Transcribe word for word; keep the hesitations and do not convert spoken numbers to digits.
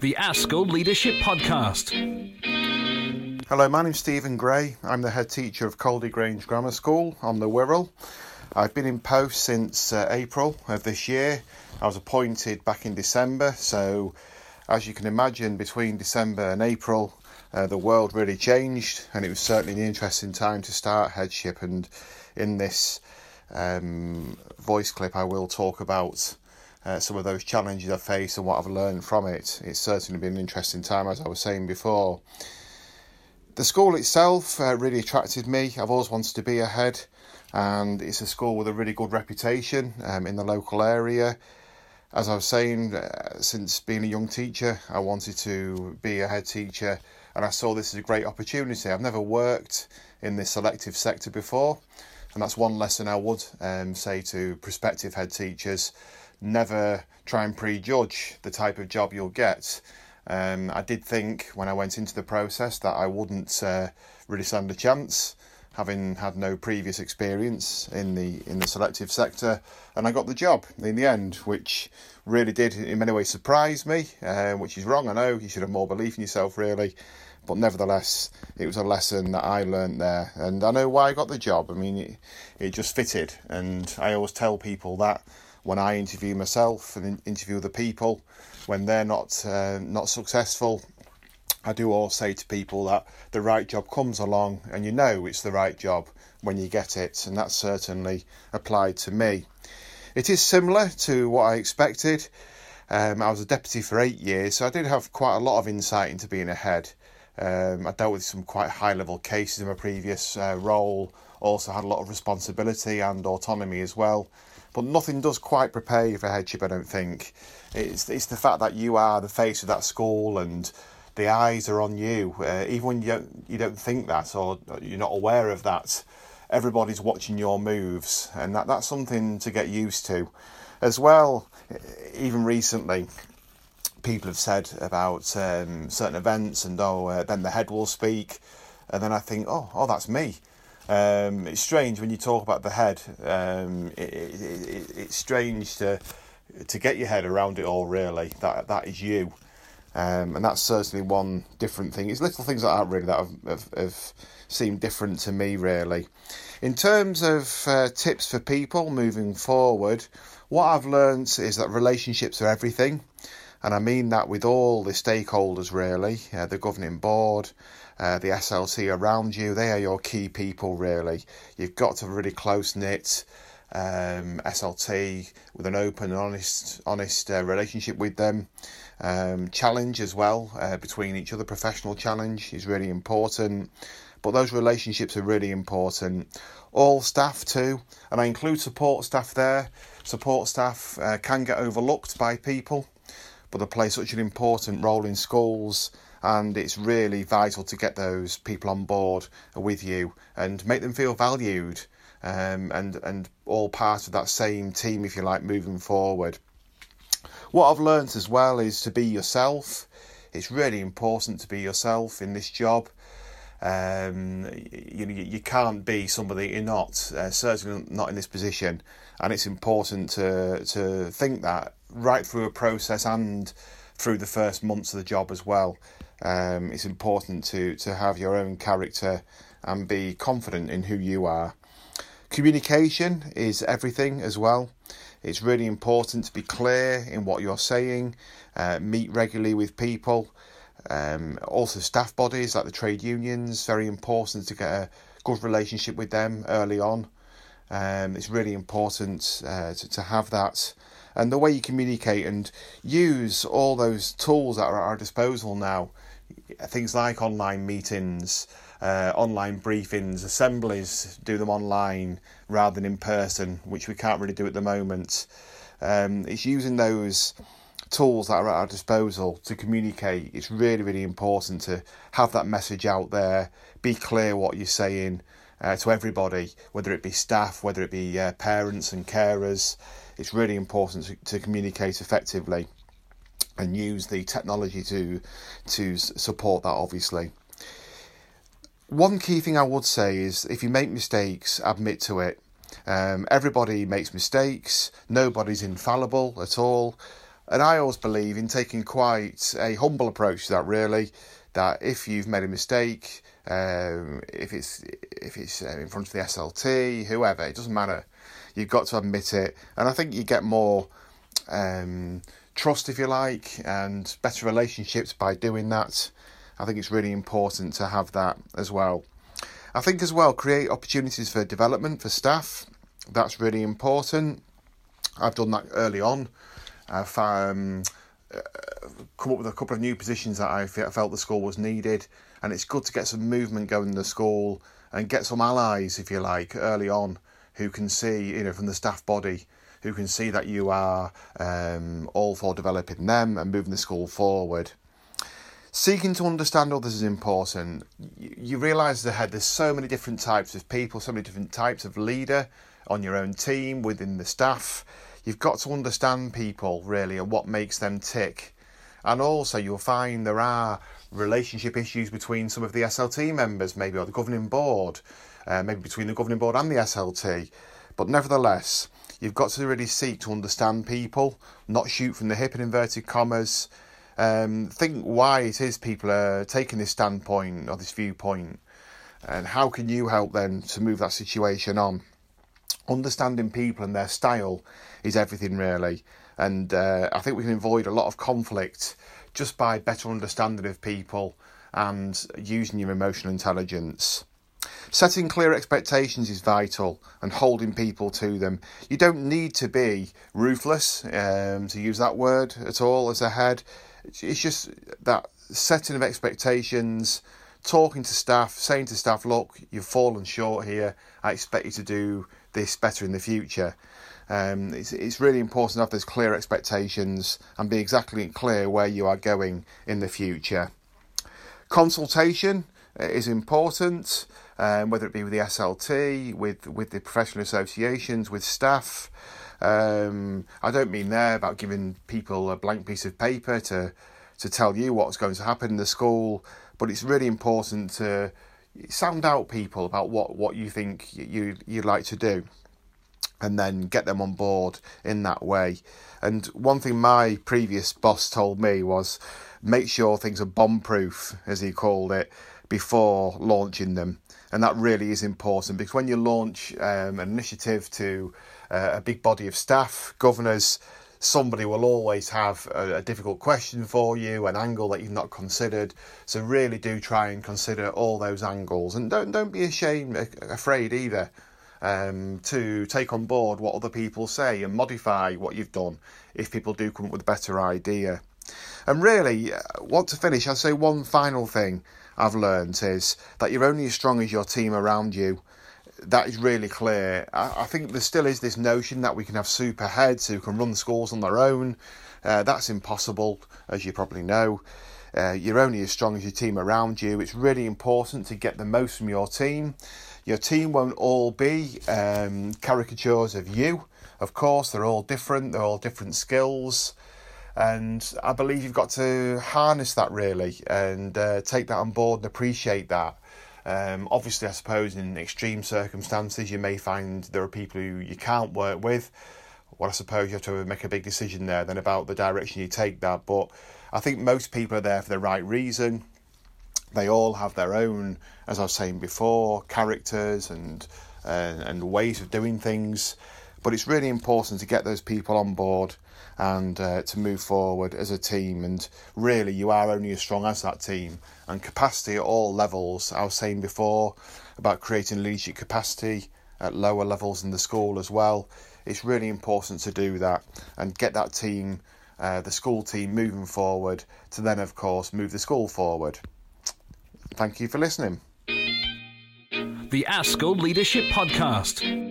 the Ask School Leadership Podcast. Hello, my name's Stephen Gray. I'm the head teacher of Coldy Grange Grammar School on the Wirral. I've been in post since uh, April of this year. I was appointed back in December, so as you can imagine, between December and April, uh, the world really changed, and it was certainly an interesting time to start headship. And in this um, voice clip, I will talk about Uh, some of those challenges I face and what I've learned from it. It's certainly been an interesting time, as I was saying before. The school itself uh, really attracted me. I've always wanted to be a head, and it's a school with a really good reputation um, in the local area. As I was saying, uh, since being a young teacher, I wanted to be a head teacher, and I saw this as a great opportunity. I've never worked in this selective sector before, and that's one lesson I would um, say to prospective head teachers. Never try and prejudge the type of job you'll get. Um, I did think when I went into the process that I wouldn't uh, really stand a chance, having had no previous experience in the in the selective sector, and I got the job in the end, which really did in many ways surprise me, uh, which is wrong, I know. You should have more belief in yourself, really. But nevertheless, it was a lesson that I learned there, and I know why I got the job. I mean, it, it just fitted, and I always tell people that when I interview myself and interview the people, when they're not uh, not successful, I do always say to people that the right job comes along, and you know it's the right job when you get it, and that certainly applied to me. It is similar to what I expected. Um, I was a deputy for eight years, so I did have quite a lot of insight into being a head. Um, I dealt with some quite high-level cases in my previous uh, role, also had a lot of responsibility and autonomy as well. But nothing does quite prepare you for headship, I don't think. It's it's the fact that you are the face of that school and the eyes are on you. Uh, even when you don't, you don't think that, or you're not aware of that, everybody's watching your moves. And that, that's something to get used to. As well, even recently, people have said about um, certain events and, oh, uh, then the head will speak. And then I think, oh, oh that's me. Um, it's strange when you talk about the head. Um, it, it, it, it's strange to to get your head around it all. Really, that that is you, um, and that's certainly one different thing. It's little things like that really that have, have, have seemed different to me. Really, in terms of uh, tips for people moving forward, what I've learnt is that relationships are everything, and I mean that with all the stakeholders. Really, uh, the governing board. Uh, the S L T around you, they are your key people, really. You've got to have a really close-knit um, S L T with an open and honest, honest uh, relationship with them. Um, challenge as well, uh, between each other. Professional challenge is really important. But those relationships are really important. All staff too, and I include support staff there. Support staff uh, can get overlooked by people, but they play such an important role in schools, and it's really vital to get those people on board with you and make them feel valued um, and, and all part of that same team, if you like, moving forward. What I've learnt as well is to be yourself. It's really important to be yourself in this job. Um, you know, you can't be somebody you're not, uh, certainly not in this position. And it's important to to think that right through a process and through the first months of the job as well. Um, it's important to, to have your own character and be confident in who you are. Communication is everything as well. It's really important to be clear in what you're saying, uh, meet regularly with people. Um, also staff bodies like the trade unions, very important to get a good relationship with them early on. Um, it's really important uh, to, to have that. And the way you communicate and use all those tools that are at our disposal now, things like online meetings, uh, online briefings, assemblies, do them online rather than in person, which we can't really do at the moment. Um, it's using those tools that are at our disposal to communicate. It's really, really important to have that message out there, be clear what you're saying uh, to everybody, whether it be staff, whether it be uh, parents and carers. It's really important to, to communicate effectively and use the technology to to support that, obviously. One key thing I would say is if you make mistakes, admit to it. Um, everybody makes mistakes. Nobody's infallible at all. And I always believe in taking quite a humble approach to that, really, that if you've made a mistake, um, if it's if it's in front of the S L T, whoever, it doesn't matter. You've got to admit it. And I think you get more um, trust, if you like, and better relationships by doing that. I think it's really important to have that as well. I think as well, create opportunities for development for staff. That's really important. I've done that early on. I've um, come up with a couple of new positions that I felt the school was needed, and it's good to get some movement going in the school and get some allies, if you like, early on, who can see, you know, from the staff body, who can see that you are um, all for developing them and moving the school forward. Seeking to understand others is important. You, you realise ahead there's so many different types of people, so many different types of leader on your own team, within the staff. You've got to understand people, really, and what makes them tick. And also you'll find there are relationship issues between some of the S L T members, maybe, or the governing board, uh, maybe between the governing board and the S L T. But nevertheless, you've got to really seek to understand people, not shoot from the hip in inverted commas. Um, think why it is people are taking this standpoint or this viewpoint, and how can you help them to move that situation on. Understanding people and their style is everything, really, and uh, I think we can avoid a lot of conflict just by better understanding of people and using your emotional intelligence. Setting clear expectations is vital, and holding people to them. You don't need to be ruthless, um, to use that word at all as a head. It's just that setting of expectations, talking to staff, saying to staff, look, you've fallen short here, I expect you to do this better in the future. Um, it's, it's really important to have those clear expectations and be exactly clear where you are going in the future. Consultation is important, um, whether it be with the S L T, with, with the professional associations, with staff. Um, I don't mean there about giving people a blank piece of paper to, to tell you what's going to happen in the school, but it's really important to sound out people about what, what you think you, you'd like to do, and then get them on board in that way. And one thing my previous boss told me was, make sure things are bomb-proof, as he called it, before launching them. And that really is important, because when you launch um, an initiative to uh, a big body of staff, governors, somebody will always have a, a difficult question for you, an angle that you've not considered. So really do try and consider all those angles, and don't don't be ashamed, afraid either, um, to take on board what other people say and modify what you've done if people do come up with a better idea. And really, want to finish, I'll say one final thing I've learned is that you're only as strong as your team around you. That is really clear. I, I think there still is this notion that we can have super heads who can run schools on their own. Uh, that's impossible, as you probably know. Uh, you're only as strong as your team around you. It's really important to get the most from your team. Your team won't all be um, caricatures of you. Of course, they're all different. They're all different skills. And I believe you've got to harness that, really, and uh, take that on board and appreciate that. Um, obviously, I suppose in extreme circumstances, you may find there are people who you can't work with. Well, I suppose you have to make a big decision there then about the direction you take that. But I think most people are there for the right reason. They all have their own, as I was saying before, characters and uh, and ways of doing things. But it's really important to get those people on board and uh, to move forward as a team. And really, you are only as strong as that team. And capacity at all levels. I was saying before about creating leadership capacity at lower levels in the school as well. It's really important to do that and get that team, uh, the school team, moving forward to then, of course, move the school forward. Thank you for listening. The Ask School Leadership Podcast.